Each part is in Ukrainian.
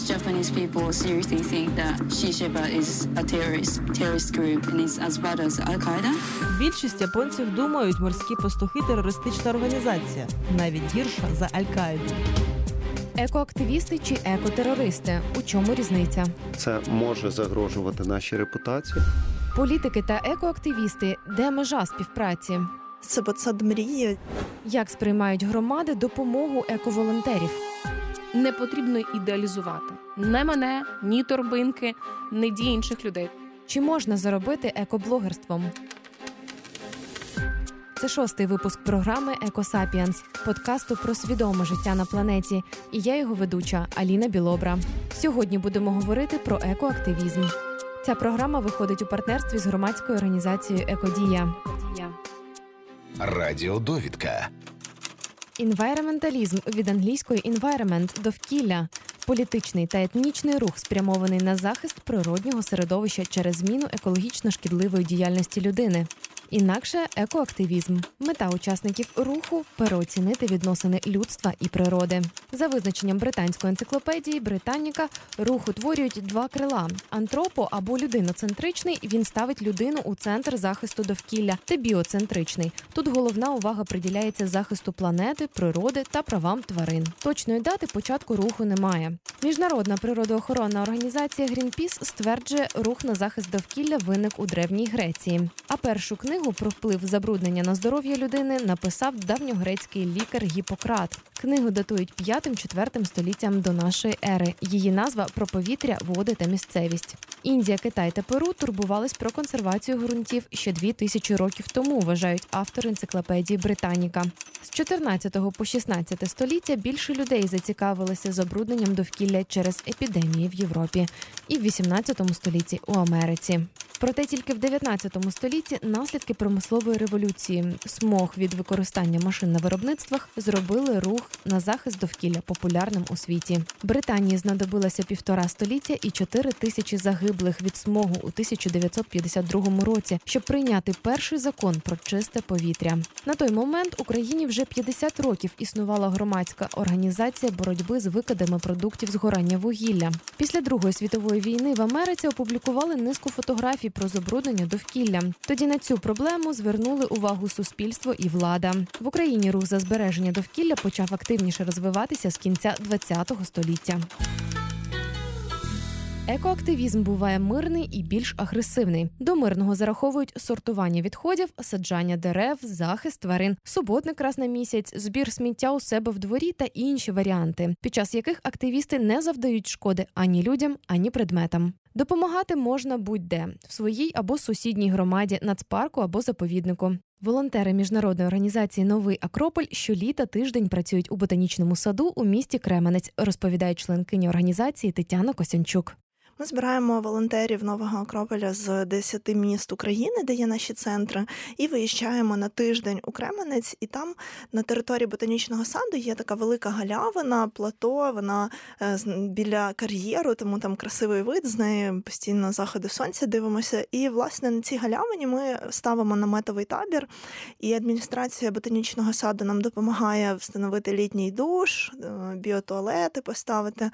most Japanese people seriously think that Shishiba is a terrorist group and it's as bad as Al-Qaeda. Більшість японців думають, морські пастухи – терористична організація, навіть гірша за Аль-Каїду. Екоактивісти чи екотерористи? У чому різниця? Це може загрожувати нашій репутації. Політики та екоактивісти – де межа співпраці? Це посад мрії. Як сприймають громади допомогу ековолонтерів? Не потрібно ідеалізувати. Не мене, ні торбинки, ні дії інших людей. Чи можна заробити екоблогерством? Це 6-й випуск програми «Екосапіенс» – подкасту про свідоме життя на планеті. І я його ведуча Аліна Білобра. Сьогодні будемо говорити про екоактивізм. Ця програма виходить у партнерстві з громадською організацією «Екодія». Радіодовідка. Інвайроменталізм від англійської «environment» – «довкілля». Політичний та етнічний рух, спрямований на захист природнього середовища через зміну екологічно шкідливої діяльності людини. Інакше – екоактивізм. Мета учасників руху – переоцінити відносини людства і природи. За визначенням британської енциклопедії «Британіка», рух утворюють два крила. Антропо- або людиноцентричний – він ставить людину у центр захисту довкілля, та біоцентричний. Тут головна увага приділяється захисту планети, природи та правам тварин. Точної дати початку руху немає. Міжнародна природоохоронна організація Greenpeace стверджує, рух на захист довкілля виник у Древній Греції. А першу книгу про вплив забруднення на здоров'я людини написав давньогрецький лікар Гіппократ. Книгу датують 5-4 століттям до нашої ери. Її назва – «Про повітря, води та місцевість». Індія, Китай та Перу турбувались про консервацію ґрунтів ще 2000 років тому, вважають автори енциклопедії «Британіка». З 14 по 16 століття більше людей зацікавилися забрудненням довкілля через епідемії в Європі і в 18 столітті у Америці. Проте тільки в 19 столітті наслідки промислової революції, смог від використання машин на виробництвах, зробили рух на захист довкілля популярним у світі. Британії знадобилося 1,5 століття і 4000 загиблих від смогу у 1952 році, щоб прийняти перший закон про чисте повітря. На той момент Україні вже 50 років існувала громадська організація боротьби з викидами продуктів згорання вугілля. Після Другої світової війни в Америці опублікували низку фотографій про забруднення довкілля. Тоді на цю проблему звернули увагу суспільство і влада. В Україні рух за збереження довкілля почав активніше розвиватися з кінця ХХ століття. Екоактивізм буває мирний і більш агресивний. До мирного зараховують сортування відходів, саджання дерев, захист тварин, суботник раз на місяць, збір сміття у себе в дворі та інші варіанти, під час яких активісти не завдають шкоди ані людям, ані предметам. Допомагати можна будь-де – в своїй або сусідній громаді, нацпарку або заповіднику. Волонтери міжнародної організації «Новий Акрополь» щоліта тиждень працюють у ботанічному саду у місті Кременець, розповідає членкиня організації Тетяна Косянчук. Ми збираємо волонтерів Нового Акрополя з 10 міст України, де є наші центри, і виїжджаємо на тиждень у Кременець. І там на території ботанічного саду є така велика галявина, плато, вона біля кар'єру, тому там красивий вид, з неї постійно заходи сонця дивимося. І, власне, на цій галявині ми ставимо наметовий табір, і адміністрація ботанічного саду нам допомагає встановити літній душ, біотуалети поставити.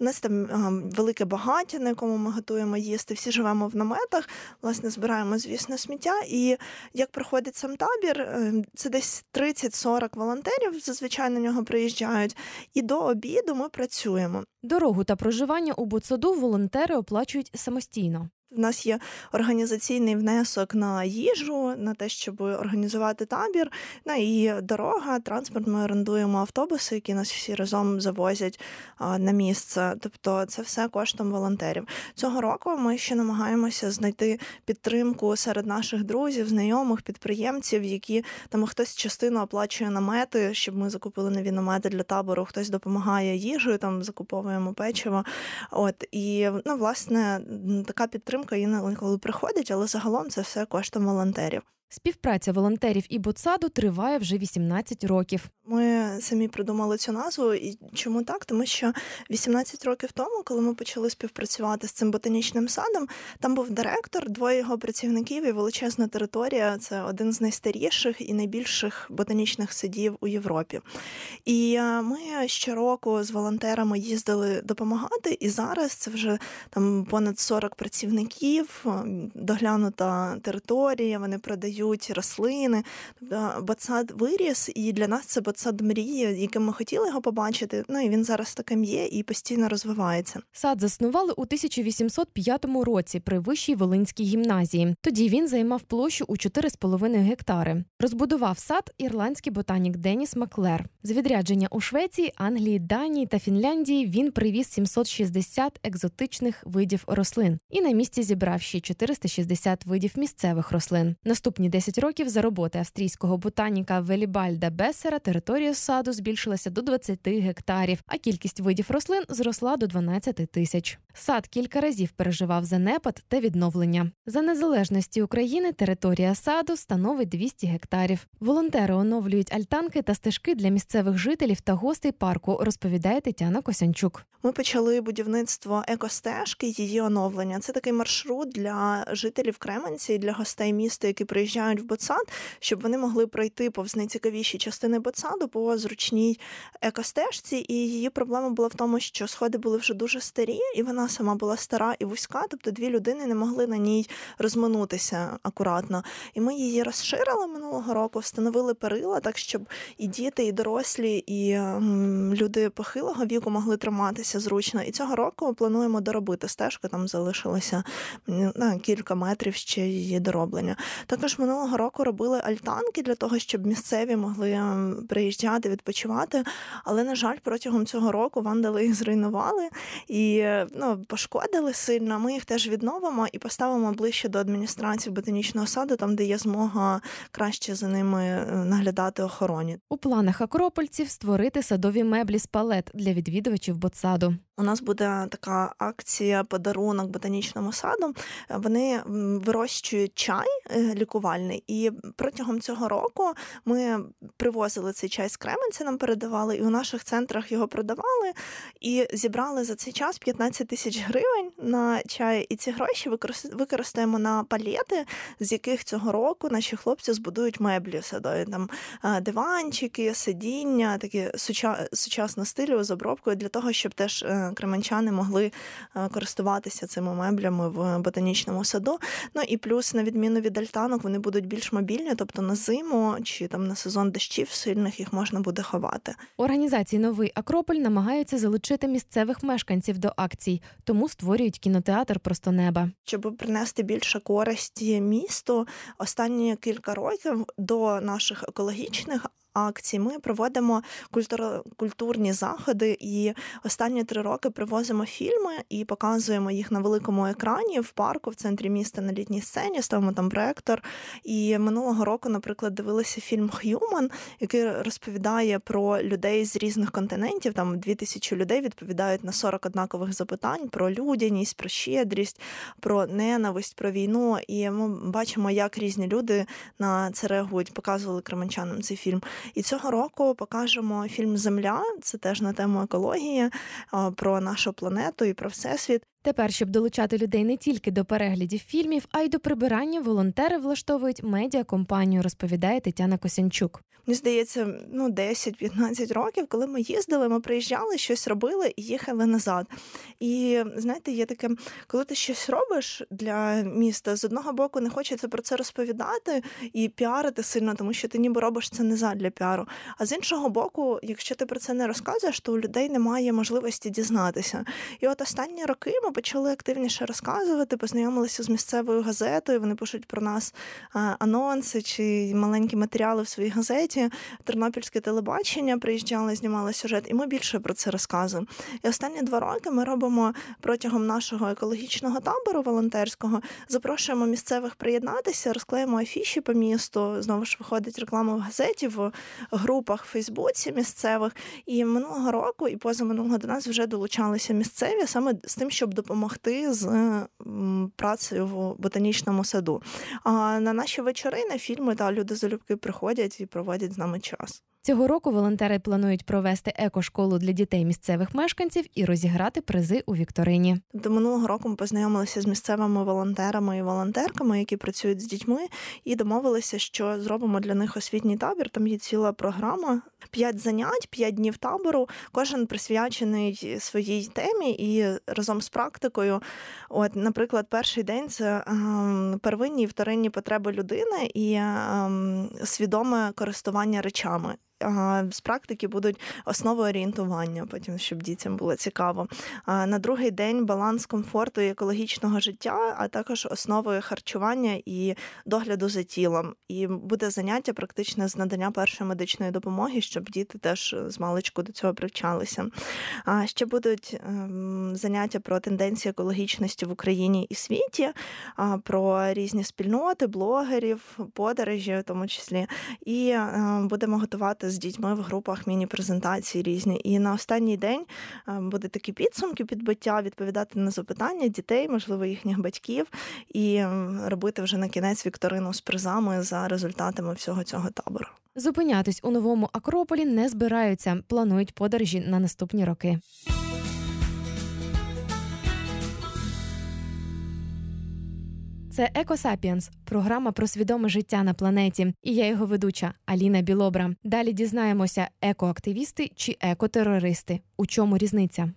У нас там велике багаття, на якому ми готуємо їсти, всі живемо в наметах, власне, збираємо, звісно, сміття. І як проходить сам табір, це десь 30-40 волонтерів, зазвичай на нього приїжджають, і до обіду ми працюємо. Дорогу та проживання у ботсаду волонтери оплачують самостійно. У нас є організаційний внесок на їжу, на те, щоб організувати табір, і дорога, транспорт, ми орендуємо автобуси, які нас всі разом завозять на місце. Тобто це все коштом волонтерів. Цього року ми ще намагаємося знайти підтримку серед наших друзів, знайомих, підприємців, які там хтось частину оплачує намети, щоб ми закупили нові намети для табору, хтось допомагає їжею, там закуповуємо печиво. Власне, така підтримка інколи приходить, але загалом це все коштом волонтерів. Співпраця волонтерів і ботсаду триває вже 18 років. Ми самі придумали цю назву. І чому так? Тому що 18 років тому, коли ми почали співпрацювати з цим ботанічним садом, там був директор, двоє його працівників і величезна територія. Це один з найстаріших і найбільших ботанічних садів у Європі. І ми щороку з волонтерами їздили допомагати, і зараз це вже там понад 40 працівників, доглянута територія, вони продають рослини. Тобто ботсад виріс, і для нас це ботсад мрії, яким ми хотіли його побачити, ну і він зараз таким є і постійно розвивається. Сад заснували у 1805 році при Вищій Волинській гімназії. Тоді він займав площу у 4,5 гектари. Розбудував сад ірландський ботанік Деніс Маклер. З відрядження у Швеції, Англії, Данії та Фінляндії він привіз 760 екзотичних видів рослин і на місці зібрав ще 460 видів місцевих рослин. Наступні 10 років за роботи австрійського ботаніка Велібальда Бессера територія саду збільшилася до 20 гектарів, а кількість видів рослин зросла до 12 тисяч. Сад кілька разів переживав занепад та відновлення. За незалежності України територія саду становить 200 гектарів. Волонтери оновлюють альтанки та стежки для місцевих жителів та гостей парку, розповідає Тетяна Косянчук. Ми почали будівництво екостежки і її оновлення. Це такий маршрут для жителів Кременця і для гостей міста, які приїжджають в ботсад, щоб вони могли пройти повз найцікавіші частини ботсаду по зручній екостежці. І її проблема була в тому, що сходи були вже дуже старі, і вона сама була стара і вузька, тобто дві людини не могли на ній розминутися акуратно. І ми її розширили минулого року, встановили перила, так щоб і діти, і дорослі, і люди похилого віку могли триматися зручно. І цього року плануємо доробити стежку, там залишилося на кілька метрів ще її дороблення. Також минулого року робили альтанки для того, щоб місцеві могли приїжджати, відпочивати, але, на жаль, протягом цього року вандали їх зруйнували і пошкодили сильно. Ми їх теж відновимо і поставимо ближче до адміністрації ботанічного саду, там, де є змога краще за ними наглядати охороні. У планах акропольців створити садові меблі з палет для відвідувачів ботсаду. У нас буде така акція «Подарунок ботанічному саду». Вони вирощують чай лікувальний. І протягом цього року ми привозили цей чай з Кременця, нам передавали, і у наших центрах його продавали. І зібрали за цей час 15 тисяч гривень на чай. І ці гроші використаємо на палети, з яких цього року наші хлопці збудують меблі садові. Там диванчики, сидіння, такі сучасного стилю з обробкою, для того, щоб теж кременчани могли користуватися цими меблями в ботанічному саду. Ну і плюс, на відміну від альтанок, вони будуть більш мобільні, тобто на зиму чи там на сезон дощів сильних їх можна буде ховати. Організації «Новий Акрополь» намагаються залучити місцевих мешканців до акцій, тому створюють кінотеатр «Просто неба». Щоб принести більше користі місту, останні кілька років до наших екологічних акцій ми проводимо культурні заходи, і останні 3 роки привозимо фільми і показуємо їх на великому екрані в парку в центрі міста на літній сцені, ставимо там проектор. І минулого року, наприклад, дивилися фільм «Х'юман», який розповідає про людей з різних континентів, там 2000 людей відповідають на 40 однакових запитань про людяність, про щедрість, про ненависть, про війну. І ми бачимо, як різні люди на це реагують, показували кременчанам цей фільм. І цього року покажемо фільм «Земля», це теж на тему екології, про нашу планету і про всесвіт. Тепер, щоб долучати людей не тільки до переглядів фільмів, а й до прибирання, волонтери влаштовують медіакомпанію, розповідає Тетяна Косянчук. Мені здається, 10-15 років, коли ми їздили, ми приїжджали, щось робили і їхали назад. І, знаєте, є таке, коли ти щось робиш для міста, з одного боку не хочеться про це розповідати і піарити сильно, тому що ти ніби робиш це не задля піару. А з іншого боку, якщо ти про це не розказуєш, то у людей немає можливості дізнатися. І от останні роки ми почали активніше розказувати, познайомилися з місцевою газетою, вони пишуть про нас анонси чи маленькі матеріали в своїй газеті. Тернопільське телебачення приїжджали, знімали сюжет, і ми більше про це розказуємо. І останні 2 роки ми робимо протягом нашого екологічного табору волонтерського, запрошуємо місцевих приєднатися, розклеїмо афіші по місту, знову ж виходить реклама в газеті, в групах в Фейсбуці місцевих. І минулого року, і позаминулого до нас вже долучалися місцеві саме з тим, щоб допомогти з працею в ботанічному саду. А на наші вечори, на фільми, та люди залюбки приходять і проводять з нами час. Цього року волонтери планують провести екошколу для дітей місцевих мешканців і розіграти призи у вікторині. До минулого року ми познайомилися з місцевими волонтерами і волонтерками, які працюють з дітьми, і домовилися, що зробимо для них освітній табір. Там є ціла програма, 5 занять, 5 днів табору, кожен присвячений своїй темі і разом з практикою. От, наприклад, перший день – це первинні і вторинні потреби людини і свідоме користування речами. З практики будуть основи орієнтування, потім, щоб дітям було цікаво. На другий день баланс комфорту і екологічного життя, а також основи харчування і догляду за тілом. І буде заняття практичне з надання першої медичної допомоги, щоб діти теж з маличку до цього привчалися. А ще будуть заняття про тенденції екологічності в Україні і світі, про різні спільноти, блогерів, подорожі в тому числі. І будемо готувати з дітьми в групах міні-презентації різні. І на останній день буде такі підсумки, підбиття, відповідати на запитання дітей, можливо, їхніх батьків, і робити вже на кінець вікторину з призами за результатами всього цього табору. Зупинятись у Новому Акрополі не збираються. Планують подорожі на наступні роки. Це «Екосапіенс» – програма про свідоме життя на планеті. І я його ведуча Аліна Білобра. Далі дізнаємося, екоактивісти чи екотерористи. У чому різниця?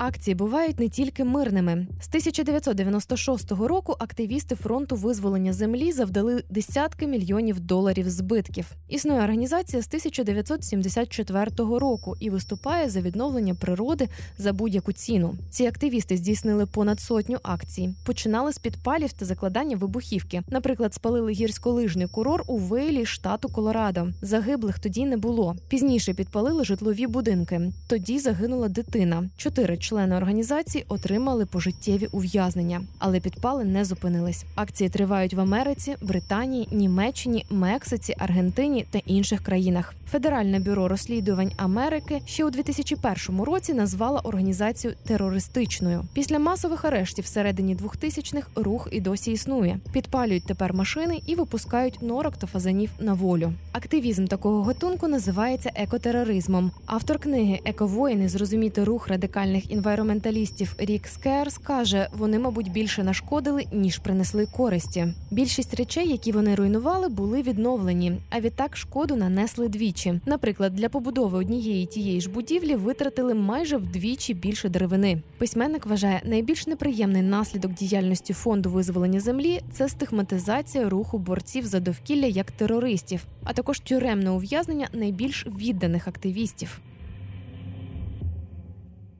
Акції бувають не тільки мирними. З 1996 року активісти Фронту визволення землі завдали десятки мільйонів доларів збитків. Існує організація з 1974 року і виступає за відновлення природи за будь-яку ціну. Ці активісти здійснили понад 100 акцій. Починали з підпалів та закладання вибухівки. Наприклад, спалили гірськолижний курорт у Вейлі, штату Колорадо. Загиблих тоді не було. Пізніше підпалили житлові будинки. Тоді загинула дитина. 4 члени організації отримали пожиттєві ув'язнення, але підпали не зупинились. Акції тривають в Америці, Британії, Німеччині, Мексиці, Аргентині та інших країнах. Федеральне бюро розслідувань Америки ще у 2001 році назвало організацію терористичною. Після масових арештів всередині 2000-х рух і досі існує. Підпалюють тепер машини і випускають норок та фазанів на волю. Активізм такого гатунку називається екотероризмом. Автор книги «Ековоїни. Зрозуміти рух радикальних інвайроменталістів» Рік Скерс каже, вони, мабуть, більше нашкодили, ніж принесли користі. Більшість речей, які вони руйнували, були відновлені, а відтак шкоду нанесли двічі. Наприклад, для побудови однієї тієї ж будівлі витратили майже вдвічі більше деревини. Письменник вважає, найбільш неприємний наслідок діяльності Фонду визволення землі – це стигматизація руху борців за довкілля як терористів, а також тюремне ув'язнення найбільш відданих активістів.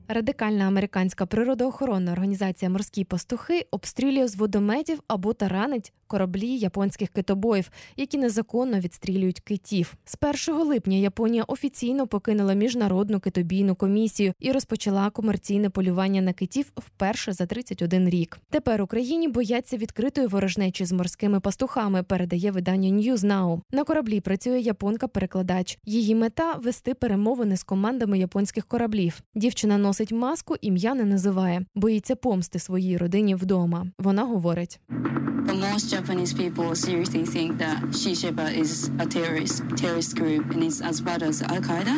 Радикальна американська природоохоронна організація «Морські пастухи» обстрілює з водометів або таранить кораблі японських китобоїв, які незаконно відстрілюють китів. З 1 липня Японія офіційно покинула Міжнародну китобійну комісію і розпочала комерційне полювання на китів вперше за 31 рік. Тепер Україні бояться відкритої ворожнечі з морськими пастухами, передає видання NewsNow. На кораблі працює японка-перекладач. Її мета – вести перемовини з командами японських кораблів. Дівчина носить маску, ім'я не називає. Боїться помсти своїй родині вдома. Вона говорить. Japanese people seriously think that Shishiba is a terrorist group and it's as bad as Al-Qaeda.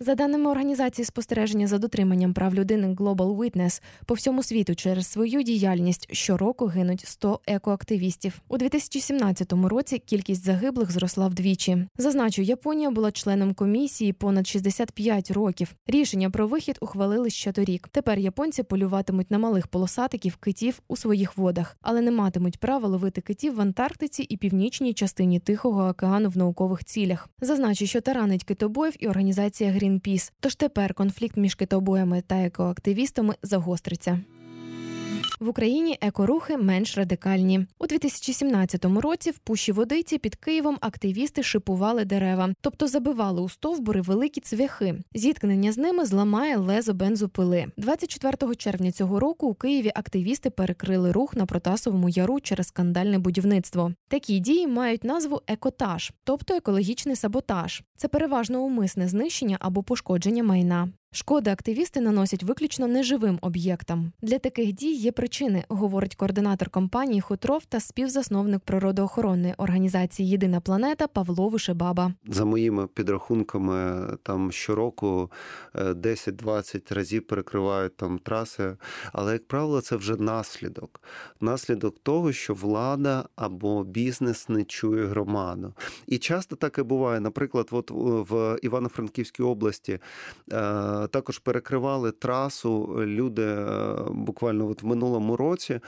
За даними організації спостереження за дотриманням прав людини Global Witness, по всьому світу через свою діяльність щороку гинуть 100 екоактивістів. У 2017 році кількість загиблих зросла вдвічі. Зазначу, Японія була членом комісії понад 65 років. Рішення про вихід ухвалили ще торік. Тепер японці полюватимуть на малих полосатиків китів у своїх водах, але не матимуть права ловити китів в Антарктиці і північній частині Тихого океану в наукових цілях. Зазначу, що таранить китобоїв і організація Greenpeace. Тож тепер конфлікт між китобоями та екоактивістами загостриться. В Україні екорухи менш радикальні. У 2017 році в Пущі-Водиці під Києвом активісти шипували дерева, тобто забивали у стовбури великі цвяхи. Зіткнення з ними зламає лезо бензопили. 24 червня цього року у Києві активісти перекрили рух на Протасовому яру через скандальне будівництво. Такі дії мають назву екотаж, тобто екологічний саботаж. Це переважно умисне знищення або пошкодження майна. Шкоди активісти наносять виключно неживим об'єктам. Для таких дій є причини, говорить координатор компанії «Хутро Off» та співзасновник природоохоронної організації «Єдина планета» Павло Вишебаба. За моїми підрахунками, там щороку 10-20 разів перекривають там траси, але, як правило, це вже наслідок. Наслідок того, що влада або бізнес не чує громаду. І часто так і буває. Наприклад, от в Івано-Франківській області також перекривали трасу люди буквально от в минулому році,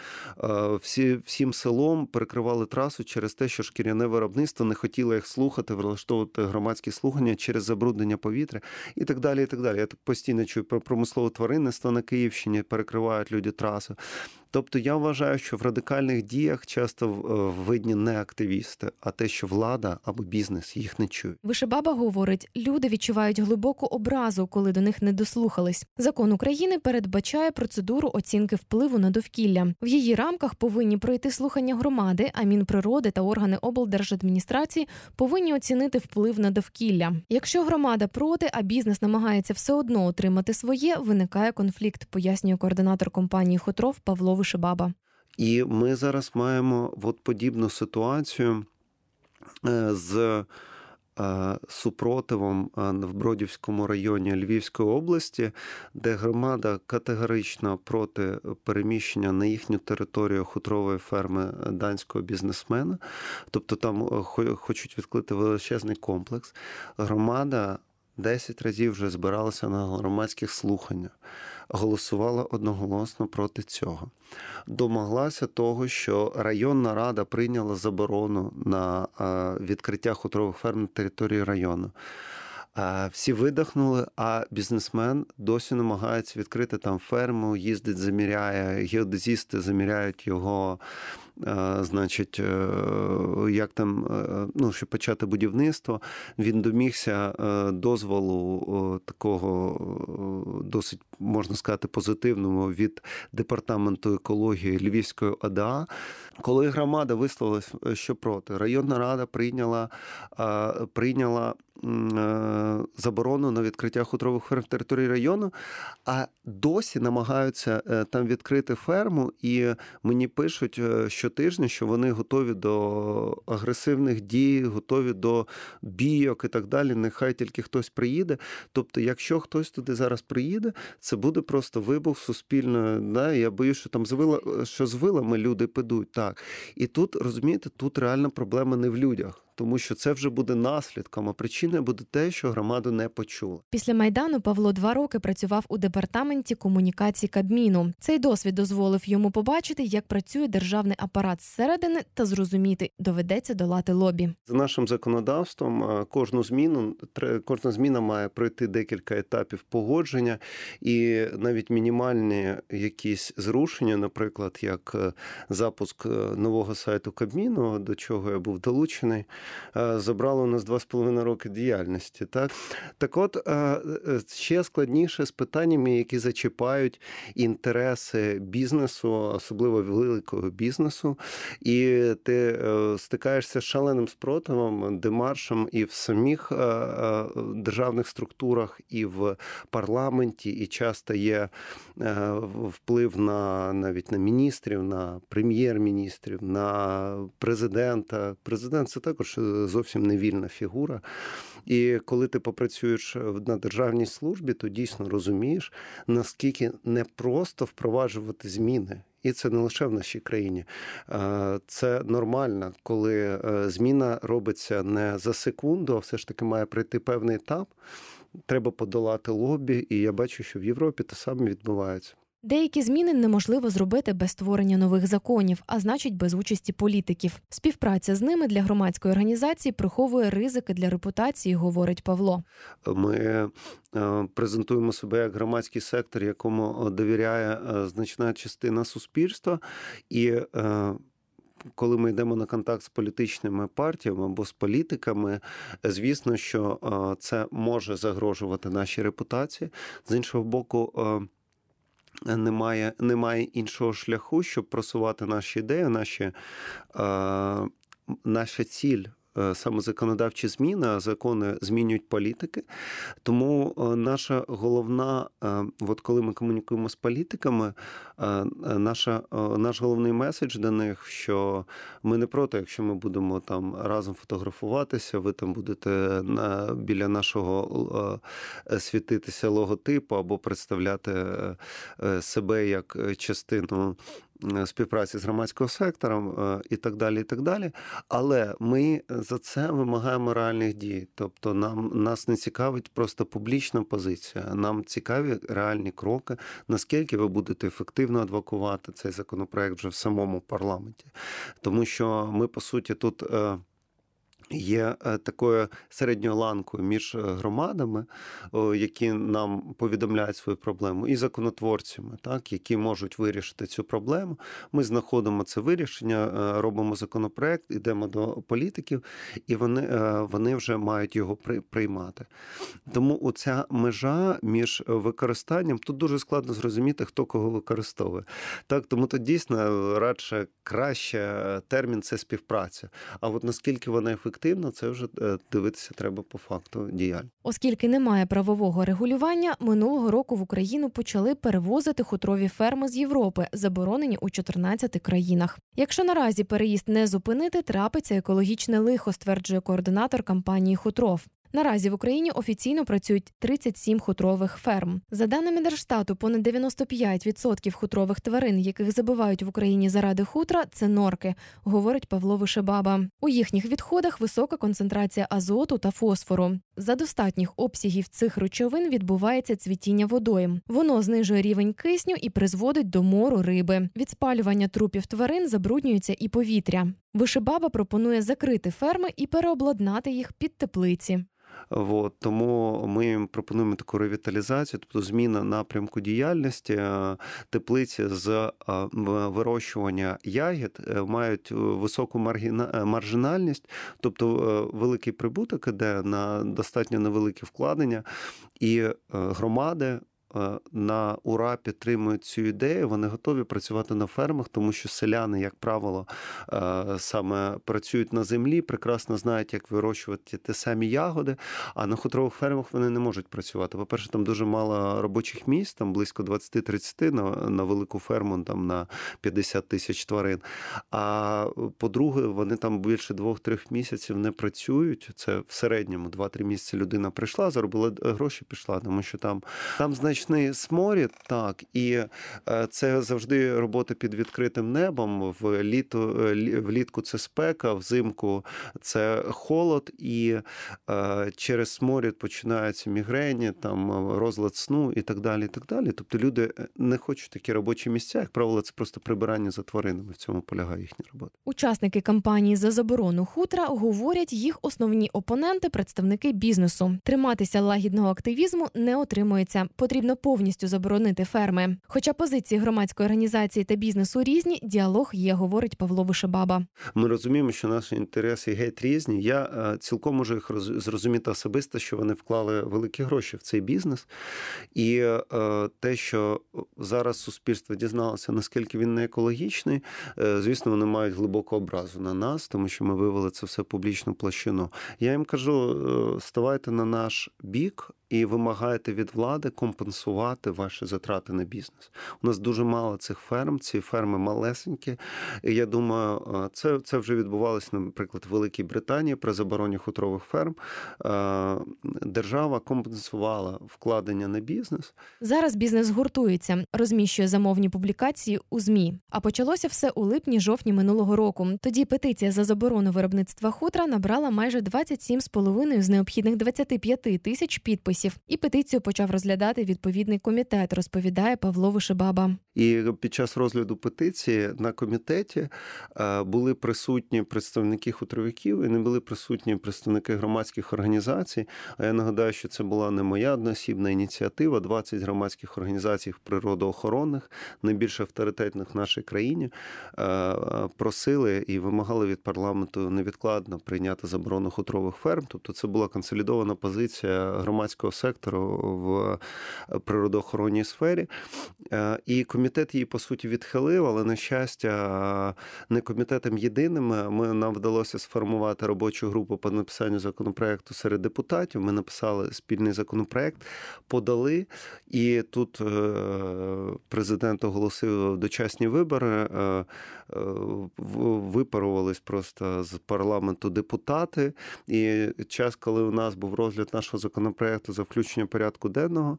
всім селом перекривали трасу через те, що шкіряне виробництво не хотіло їх слухати, влаштовувати громадські слухання через забруднення повітря і так далі, і так далі. Я так постійно чую про промислове тваринництво на Київщині, перекривають люди трасу. Тобто я вважаю, що в радикальних діях часто видні не активісти, а те, що влада або бізнес їх не чує. Вишебаба говорить, люди відчувають глибоку образу, коли до них не дослухались. Закон України передбачає процедуру оцінки впливу на довкілля. В її рамках повинні пройти слухання громади, а Мінприроди та органи облдержадміністрації повинні оцінити вплив на довкілля. Якщо громада проти, а бізнес намагається все одно отримати своє, виникає конфлікт, пояснює координатор компанії «Хутро Off» Павло Вишебаба. І ми зараз маємо от подібну ситуацію з супротивом в Бродівському районі Львівської області, де громада категорично проти переміщення на їхню територію хутрової ферми данського бізнесмена. Тобто там хочуть відкрити величезний комплекс. Громада 10 разів вже збиралася на громадських слуханнях, голосувала одноголосно проти цього. Домоглася того, що районна рада прийняла заборону на відкриття хутрових ферм на території району. Всі видихнули, а бізнесмен досі намагається відкрити там ферму, їздить, заміряє, геодезісти заміряють його, значить, як там, ну, щоб почати будівництво. Він домігся дозволу такого досить, можна сказати, позитивного від департаменту екології Львівської ОДА. Коли громада висловилась, що проти, районна рада прийняла заборону на відкриття хутрових ферм в території району, а досі намагаються там відкрити ферму, і мені пишуть щотижня, що вони готові до агресивних дій, готові до бійок і так далі, нехай тільки хтось приїде. Тобто, якщо хтось туди зараз приїде, це буде просто вибух суспільної, да? Я боюсь, що там що з вилами люди підуть. Так. І тут, розумієте, тут реально проблема не в людях. Тому що це вже буде наслідком, а причиною буде те, що громаду не почула. Після Майдану Павло 2 роки працював у департаменті комунікацій Кабміну. Цей досвід дозволив йому побачити, як працює державний апарат зсередини та зрозуміти, доведеться долати лобі. За нашим законодавством кожна зміна має пройти декілька етапів погодження, і навіть мінімальні якісь зрушення, наприклад, як запуск нового сайту Кабміну, до чого я був долучений, забрало у нас 2,5 роки діяльності. Так от, ще складніше з питаннями, які зачіпають інтереси бізнесу, особливо великого бізнесу, і ти стикаєшся з шаленим спротивом, демаршем і в самих державних структурах, і в парламенті, і часто є вплив навіть на міністрів, на прем'єр-міністрів, на президента. Президент – це також зовсім невільна фігура. І коли ти попрацюєш на державній службі, то дійсно розумієш, наскільки непросто впроваджувати зміни. І це не лише в нашій країні. Це нормально, коли зміна робиться не за секунду, а все ж таки має пройти певний етап. Треба подолати лобі, і я бачу, що в Європі те саме відбувається. Деякі зміни неможливо зробити без створення нових законів, а значить без участі політиків. Співпраця з ними для громадської організації приховує ризики для репутації, говорить Павло. Ми презентуємо себе як громадський сектор, якому довіряє значна частина суспільства, і коли ми йдемо на контакт з політичними партіями або з політиками, звісно, що це може загрожувати нашій репутації. З іншого боку, немає іншого шляху, щоб просувати наші ідеї, наша ціль саме законодавчі зміни, а закони змінюють політики. Тому наша головна, от коли ми комунікуємо з політиками, наш головний меседж до них, що ми не проти, якщо ми будемо там разом фотографуватися, ви там будете біля нашого світитися логотипу або представляти себе як частину співпраці з громадським сектором і так далі, і так далі. Але ми за це вимагаємо реальних дій. Тобто нас не цікавить просто публічна позиція, нам цікаві реальні кроки, наскільки ви будете ефективно адвокувати цей законопроект вже в самому парламенті. Тому що ми, по суті, тут є такою середньою ланкою між громадами, які нам повідомляють свою проблему, і законотворцями, так, які можуть вирішити цю проблему. Ми знаходимо це вирішення, робимо законопроект, йдемо до політиків, і вони вже мають його приймати. Тому оця межа між використанням, тут дуже складно зрозуміти, хто кого використовує. Так, тому тут дійсно радше краще термін – це співпраця. А от наскільки вона ефективна, це вже дивитися треба по факту діяльності. Оскільки немає правового регулювання, минулого року в Україну почали перевозити хутрові ферми з Європи, заборонені у 14 країнах. Якщо наразі переїзд не зупинити, трапиться екологічне лихо, стверджує координатор кампанії «Хутро Off». Наразі в Україні офіційно працюють 37 хутрових ферм. За даними Держстату, понад 95% хутрових тварин, яких забивають в Україні заради хутра – це норки, говорить Павло Вишебаба. У їхніх відходах висока концентрація азоту та фосфору. За достатніх обсягів цих речовин відбувається цвітіння водойм. Воно знижує рівень кисню і призводить до мору риби. Від спалювання трупів тварин забруднюється і повітря. Вишебаба пропонує закрити ферми і переобладнати їх під теплиці. Тому ми їм пропонуємо таку ревіталізацію, тобто зміна напрямку діяльності. Теплиці з вирощування ягід мають високу маржинальність, тобто великий прибуток іде на достатньо невеликі вкладення, і громади на ура підтримують цю ідею, вони готові працювати на фермах, тому що селяни, як правило, саме працюють на землі, прекрасно знають, як вирощувати ті самі ягоди, а на хутрових фермах вони не можуть працювати. По-перше, там дуже мало робочих місць, там близько 20-30 на велику ферму, там на 50 тисяч тварин. А по-друге, вони там більше 2-3 місяців не працюють, це в середньому 2-3 місяці людина прийшла, заробила гроші, пішла, тому що там значно сморід, так, і це завжди робота під відкритим небом, влітку це спека, взимку це холод, і через сморід починаються мігрені, там, розлад сну і так далі, і так далі. Тобто люди не хочуть такі робочі місця, як правило, це просто прибирання за тваринами, в цьому полягає їхня робота. Учасники кампанії за заборону хутра говорять, їх основні опоненти – представники бізнесу. Триматися лагідного активізму не отримується. Потрібно повністю заборонити ферми. Хоча позиції громадської організації та бізнесу різні, діалог є, говорить Павло Вишебаба. Ми розуміємо, що наші інтереси геть різні. Я цілком можу їх зрозуміти особисто, що вони вклали великі гроші в цей бізнес. І те, що зараз суспільство дізналося, наскільки він не екологічний, звісно, вони мають глибоку образу на нас, тому що ми вивели це все в публічну площину. Я їм кажу, ставайте на наш бік і вимагаєте від влади компенсувати ваші затрати на бізнес. У нас дуже мало цих ферм, ці ферми малесенькі. І я думаю, це вже відбувалося, наприклад, в Великій Британії при забороні хутрових ферм. Держава компенсувала вкладення на бізнес. Зараз бізнес гуртується, розміщує замовні публікації у ЗМІ. А почалося все у липні-жовтні минулого року. Тоді петиція за заборону виробництва хутра набрала майже 27,5 з необхідних 25 тисяч підписів. І петицію почав розглядати відповідний комітет, розповідає Павло Вишебаба. І під час розгляду петиції на комітеті були присутні представники хутровиків і не були присутні представники громадських організацій. А я нагадаю, що це була не моя одноосібна ініціатива, 20 громадських організацій природоохоронних, найбільш авторитетних в нашій країні, просили і вимагали від парламенту невідкладно прийняти заборону хутрових ферм. Тобто це була консолідована позиція громадського сектору в природоохоронній сфері. І комітет Комітет її, по суті, відхилив, але, на щастя, не комітетом єдиним. Нам вдалося сформувати робочу групу по написанню законопроекту серед депутатів. Ми написали спільний законопроект, подали, і тут президент оголосив дочасні вибори, випарувались просто з парламенту депутати, і час, коли у нас був розгляд нашого законопроекту за включення порядку денного,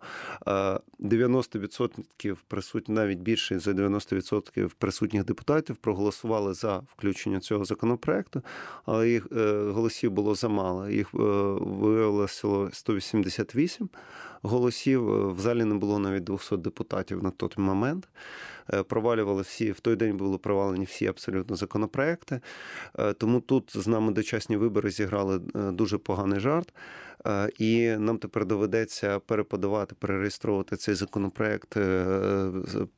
90% присутніх, навіть більше за 90% присутніх депутатів проголосували за включення цього законопроекту, але їх голосів було замало. Їх виявилося 188 голосів, в залі не було навіть 200 депутатів на той момент. Провалювали всі, в той день були провалені всі абсолютно законопроекти, тому тут з нами дочасні вибори зіграли дуже поганий жарт, і нам тепер доведеться переподавати, перереєстровувати цей законопроект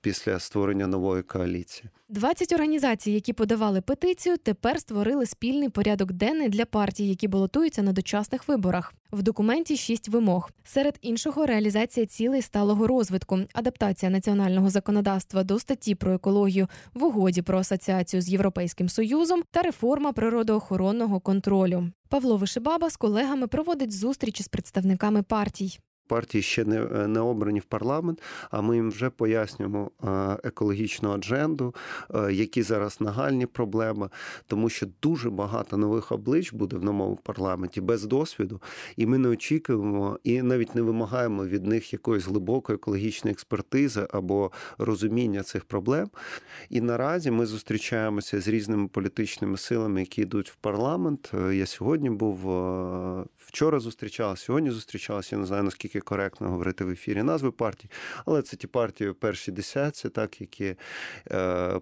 після створення нової коаліції. 20 організацій, які подавали петицію, тепер створили спільний порядок денний для партій, які балотуються на дочасних виборах. В документі 6 вимог. Серед іншого, реалізація цілей сталого розвитку, адаптація національного законодавства до статті про екологію в угоді про асоціацію з Європейським Союзом та реформа природоохоронного контролю. Павло Вишебаба з колегами проводить зустрічі з представниками партій. Партії ще не обрані в парламент, а ми їм вже пояснюємо екологічну адженду, які зараз нагальні проблеми, тому що дуже багато нових облич буде в новому парламенті без досвіду, і ми не очікуємо, і навіть не вимагаємо від них якоїсь глибокої екологічної експертизи або розуміння цих проблем. І наразі ми зустрічаємося з різними політичними силами, які йдуть в парламент. Я сьогодні був, вчора зустрічалася, сьогодні зустрічалася, я не знаю, наскільки коректно говорити в ефірі назви партій, але це ті партії в першій десятці, так, які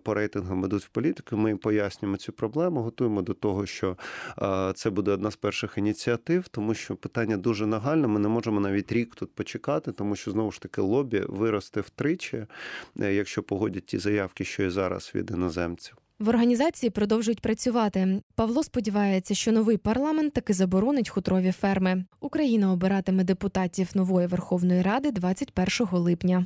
по рейтингам йдуть в політику. Ми їм пояснюємо цю проблему, готуємо до того, що це буде одна з перших ініціатив, тому що питання дуже нагальне, ми не можемо навіть рік тут почекати, тому що, знову ж таки, лобі виросте втричі, якщо погодять ті заявки, що і зараз від іноземців. В організації продовжують працювати. Павло сподівається, що новий парламент таки заборонить хутрові ферми. Україна обиратиме депутатів нової Верховної Ради 21 липня.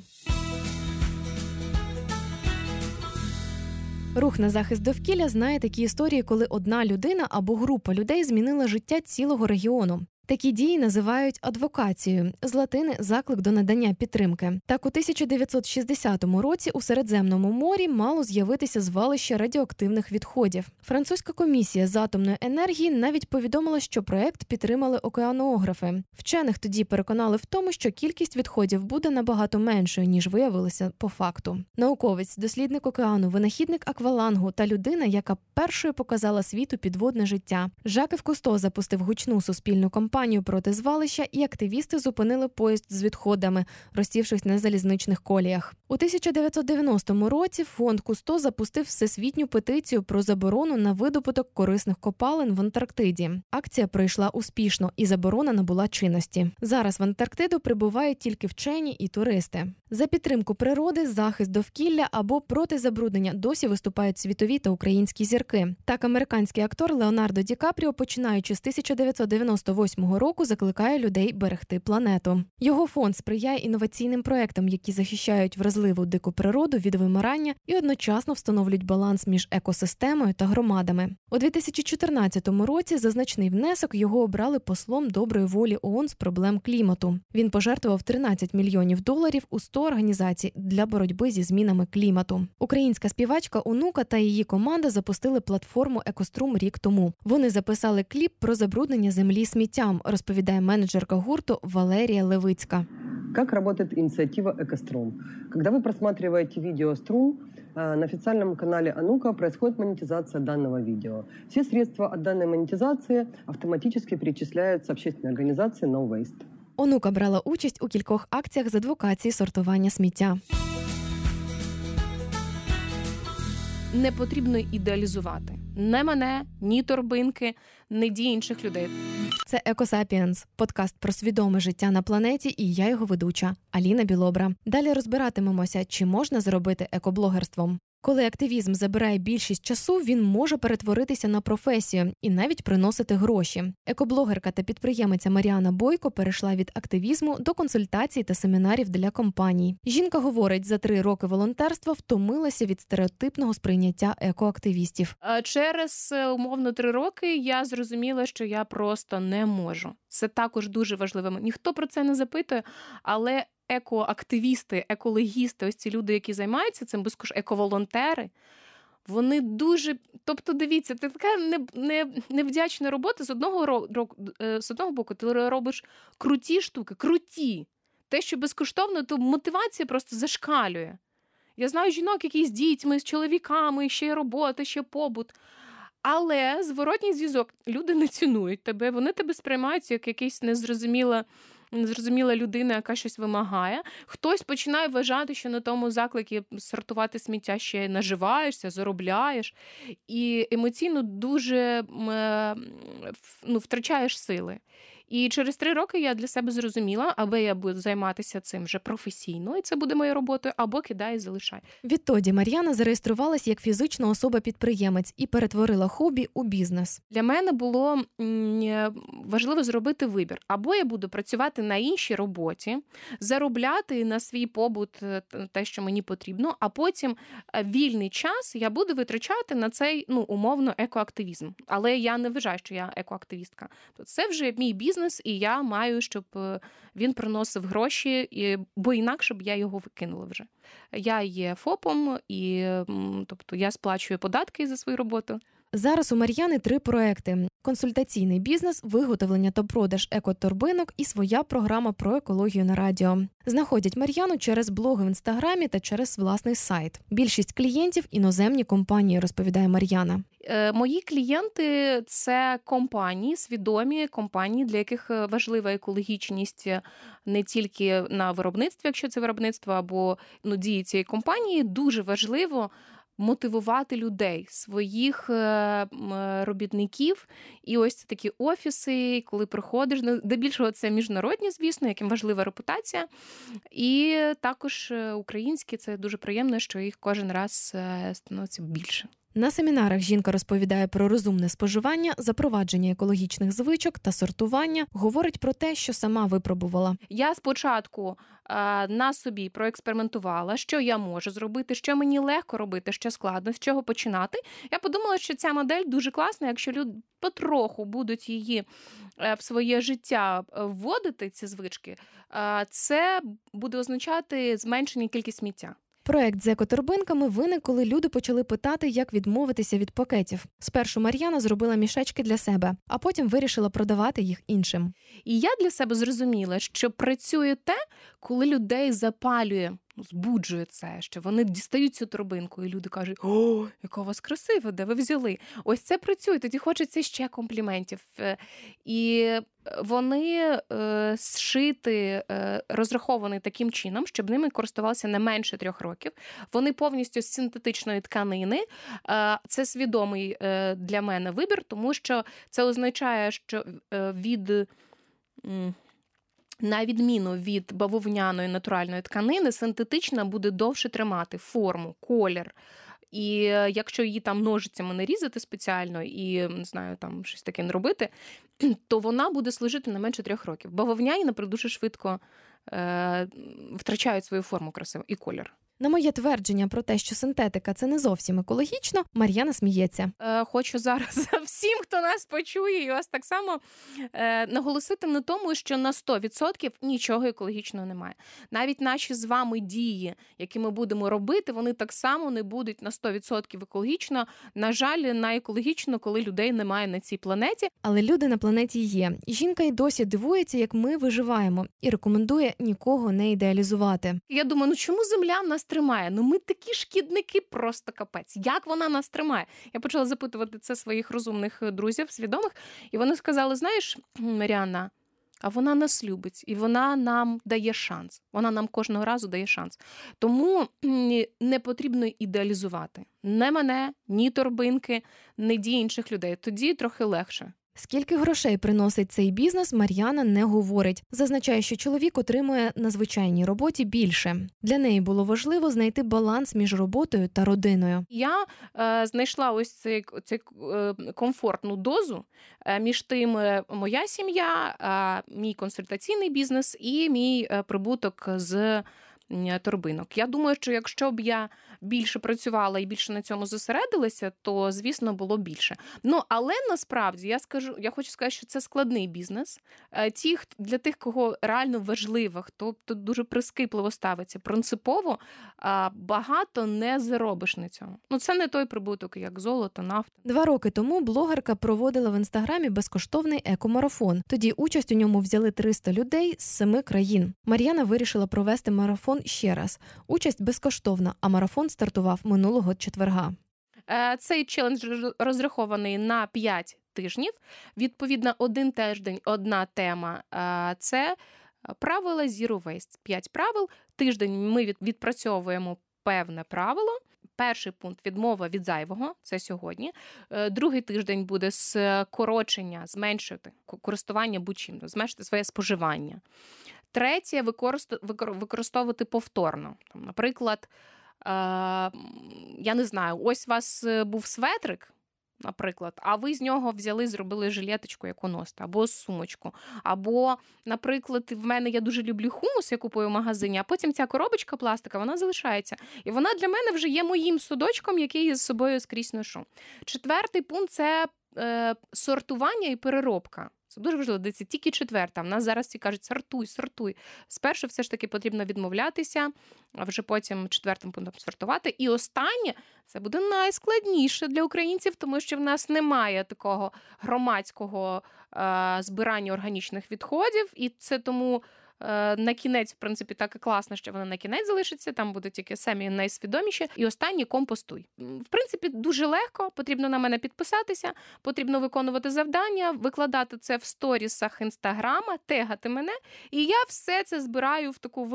Рух на захист довкілля знає такі історії, коли одна людина або група людей змінила життя цілого регіону. Такі дії називають адвокацією, з латини – заклик до надання підтримки. Так, у 1960 році у Середземному морі мало з'явитися звалище радіоактивних відходів. Французька комісія з атомної енергії навіть повідомила, що проект підтримали океанографи. Вчених тоді переконали в тому, що кількість відходів буде набагато меншою, ніж виявилося по факту. Науковець, дослідник океану, винахідник аквалангу та людина, яка першою показала світу підводне життя. Жак Кусто запустив гучну суспільну кампанію проти звалища, і активісти зупинили поїзд з відходами, розсівшись на залізничних коліях. У 1990 році фонд Кусто запустив всесвітню петицію про заборону на видобуток корисних копалин в Антарктиді. Акція пройшла успішно, і заборона набула чинності. Зараз в Антарктиду прибувають тільки вчені і туристи. За підтримку природи, захист довкілля або проти забруднення досі виступають світові та українські зірки. Так, американський актор Леонардо Ді Капріо, починаючи з 1998 року, закликає людей берегти планету. Його фонд сприяє інноваційним проектам, які захищають вразливу дику природу від вимирання і одночасно встановлюють баланс між екосистемою та громадами. У 2014 році за значний внесок його обрали послом доброї волі ООН з проблем клімату. Він пожертвував $13 мільйонів у 100 організацій для боротьби зі змінами клімату. Українська співачка Онука та її команда запустили платформу «Екострум» рік тому. Вони записали кліп про забруднення землі сміттям, розповідає менеджерка гурту Валерія Левицька. Как работает инициатива «Экострум»? Когда вы просматриваете видео «Струм», на официальном канале «Онука» происходит монетизация данного видео. Все средства от данной монетизации автоматически перечисляются общественной организации «No Waste». Онука брала участь у кількох акціях з адвокації сортування сміття. Не потрібно ідеалізувати не мене, ні торбинки, ні дії інших людей. Це «Екосапіенс» – подкаст про свідоме життя на планеті, і я його ведуча Аліна Білобра. Далі розбиратимемося, чи можна зробити екоблогерством. Коли активізм забирає більшість часу, він може перетворитися на професію і навіть приносити гроші. Екоблогерка та підприємиця Мар'яна Бойко перейшла від активізму до консультацій та семінарів для компаній. Жінка говорить, за 3 роки волонтерства втомилася від стереотипного сприйняття екоактивістів. Через умовно 3 роки я зрозуміла, що я просто не можу. Це також дуже важливо. Ніхто про це не запитує, але екоактивісти, екологісти, ось ці люди, які займаються цим, безкоштовно ековолонтери, вони дуже... Тобто, дивіться, це така невдячна робота. З одного боку, ти робиш круті штуки, круті. Те, що безкоштовно, то мотивація просто зашкалює. Я знаю жінок, які з дітьми, з чоловіками, ще робота, ще побут. Але зворотній зв'язок. Люди не цінують тебе, вони тебе сприймають як якийсь незрозуміла людина, яка щось вимагає. Хтось починає вважати, що на тому заклики сортувати сміття ще наживаєшся, заробляєш. І емоційно дуже втрачаєш сили. І через 3 роки я для себе зрозуміла, або я буду займатися цим вже професійно, і це буде моєю роботою, або кидай і залишай. Відтоді Мар'яна зареєструвалась як фізична особа-підприємець і перетворила хобі у бізнес. Для мене було важливо зробити вибір. Або я буду працювати на іншій роботі, заробляти на свій побут те, що мені потрібно, а потім вільний час я буду витрачати на цей, умовно, екоактивізм. Але я не вважаю, що я екоактивістка. Це вже мій бізнес, і я маю, щоб він приносив гроші, бо інакше б я його викинула вже. Я є ФОПом, тобто я сплачую податки за свою роботу. Зараз у Мар'яни 3 проекти. Консультаційний бізнес, виготовлення та продаж екоторбинок і своя програма про екологію на радіо. Знаходять Мар'яну через блоги в Інстаграмі та через власний сайт. Більшість клієнтів – іноземні компанії, розповідає Мар'яна. Мої клієнти – це компанії, свідомі компанії, для яких важлива екологічність не тільки на виробництві, якщо це виробництво, або дії цієї компанії. Дуже важливо мотивувати людей, своїх робітників. І ось це такі офіси, коли приходиш, де більшого це міжнародні, звісно, яким важлива репутація. І також українські, це дуже приємно, що їх кожен раз становиться більше. На семінарах жінка розповідає про розумне споживання, запровадження екологічних звичок та сортування, говорить про те, що сама випробувала. Я спочатку на собі проекспериментувала, що я можу зробити, що мені легко робити, що складно, з чого починати. Я подумала, що ця модель дуже класна, якщо люди потроху будуть її в своє життя вводити, ці звички, це буде означати зменшення кількість сміття. Проект з екоторбинками виник, коли люди почали питати, як відмовитися від пакетів. Спершу Мар'яна зробила мішечки для себе, а потім вирішила продавати їх іншим. І я для себе зрозуміла, що працює те, коли людей запалює, збуджує це, що вони дістають цю торбинку, і люди кажуть: «О, яка у вас красива, де ви взяли?» Ось це працює, тоді хочеться ще компліментів. І вони зшиті, розраховані таким чином, щоб ними користувалися не менше 3 років. Вони повністю з синтетичної тканини. Це свідомий для мене вибір, тому що це означає, що на відміну від бавовняної натуральної тканини, синтетична буде довше тримати форму, колір. І якщо її там ножицями не різати спеціально і, щось таке не робити, то вона буде служити не менше 3 років. Бавовняні, наприклад, дуже швидко втрачають свою форму красиву і колір. На моє твердження про те, що синтетика – це не зовсім екологічно, Мар'яна сміється. Хочу зараз всім, хто нас почує, і вас так само наголосити на тому, що на 100% нічого екологічного немає. Навіть наші з вами дії, які ми будемо робити, вони так само не будуть на 100% екологічно. На жаль, на екологічно, коли людей немає на цій планеті. Але люди на планеті є. Жінка й досі дивується, як ми виживаємо, і рекомендує нікого не ідеалізувати. Я думаю, чому Земля нас тримає? Ми такі шкідники, просто капець. Як вона нас тримає? Я почала запитувати це своїх розумних друзів, свідомих, і вони сказали: знаєш, Мар'яна, а вона нас любить, і вона нам дає шанс. Вона нам кожного разу дає шанс. Тому не потрібно ідеалізувати. Не мене, ні торбинки, ні дій інших людей. Тоді трохи легше. Скільки грошей приносить цей бізнес, Мар'яна не говорить. Зазначає, що чоловік отримує на звичайній роботі більше. Для неї було важливо знайти баланс між роботою та родиною. Я знайшла ось цю комфортну дозу між тим, моя сім'я, мій консультаційний бізнес і мій прибуток з торбинок. Я думаю, що якщо б я більше працювала і більше на цьому зосередилася, то, звісно, було більше. Але насправді, я хочу сказати, що це складний бізнес. Для тих, кого реально важливо, хто дуже прискіпливо ставиться, принципово багато не заробиш на цьому. Це не той прибуток, як золото, нафта. 2 роки тому блогерка проводила в Інстаграмі безкоштовний екомарафон. Тоді участь у ньому взяли 300 людей з 7 країн. Мар'яна вирішила провести марафон ще раз. Участь безкоштовна, а марафон стартував минулого четверга. Цей челендж розрахований на 5 тижнів. Відповідно, 1 тиждень, 1 тема. Це правила Zero Waste. 5 правил. Тиждень ми відпрацьовуємо певне правило. Перший пункт – відмова від зайвого, це сьогодні. 2-й тиждень буде скорочення, зменшити користування будь-чим, зменшити своє споживання. 3. Використовувати повторно. Наприклад, я не знаю, ось у вас був светрик, наприклад, а ви з нього взяли, зробили жилеточку, яку носите, або сумочку. Або, наприклад, в мене я дуже люблю хумус, я купую в магазині, а потім ця коробочка пластика, вона залишається. І вона для мене вже є моїм судочком, який я з собою скрізь ношу. 4-й пункт – це сортування і переробка. Це дуже важливо, де це тільки 4. В нас зараз всі кажуть, сортуй. Спершу все ж таки потрібно відмовлятися, а вже потім 4-м пунктом сортувати. І останнє, це буде найскладніше для українців, тому що в нас немає такого громадського збирання органічних відходів. І це тому на кінець, в принципі, так і класно, що воно на кінець залишиться, там будуть тільки самі найсвідоміші. І останнє – компостуй. В принципі, дуже легко, потрібно на мене підписатися, потрібно виконувати завдання, викладати це в сторісах Інстаграма, тегати мене, і я все це збираю в таку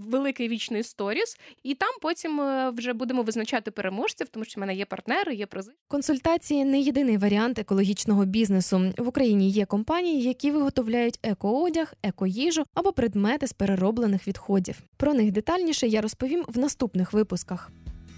великий вічний сторіс, і там потім вже будемо визначати переможців, тому що в мене є партнери, є призи. Консультації – не єдиний варіант екологічного бізнесу. В Україні є компанії, які виготовляють екоодяг, екоїжу або предмети з перероблених відходів. Про них детальніше я розповім в наступних випусках.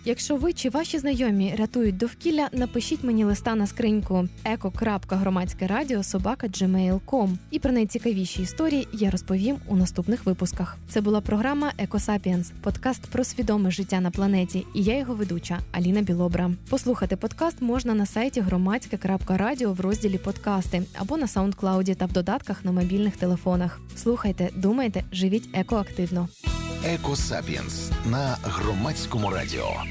Якщо ви чи ваші знайомі рятують довкілля, напишіть мені листа на скриньку eco.gramadske.radio@gmail.com. І про найцікавіші історії я розповім у наступних випусках. Це була програма «Екосапіенс» – подкаст про свідоме життя на планеті. І я його ведуча Аліна Білобра. Послухати подкаст можна на сайті громадське.радіо в розділі «Подкасти» або на SoundCloud та в додатках на мобільних телефонах. Слухайте, думайте, живіть екоактивно. «Екосапіенс» на Громадському радіо.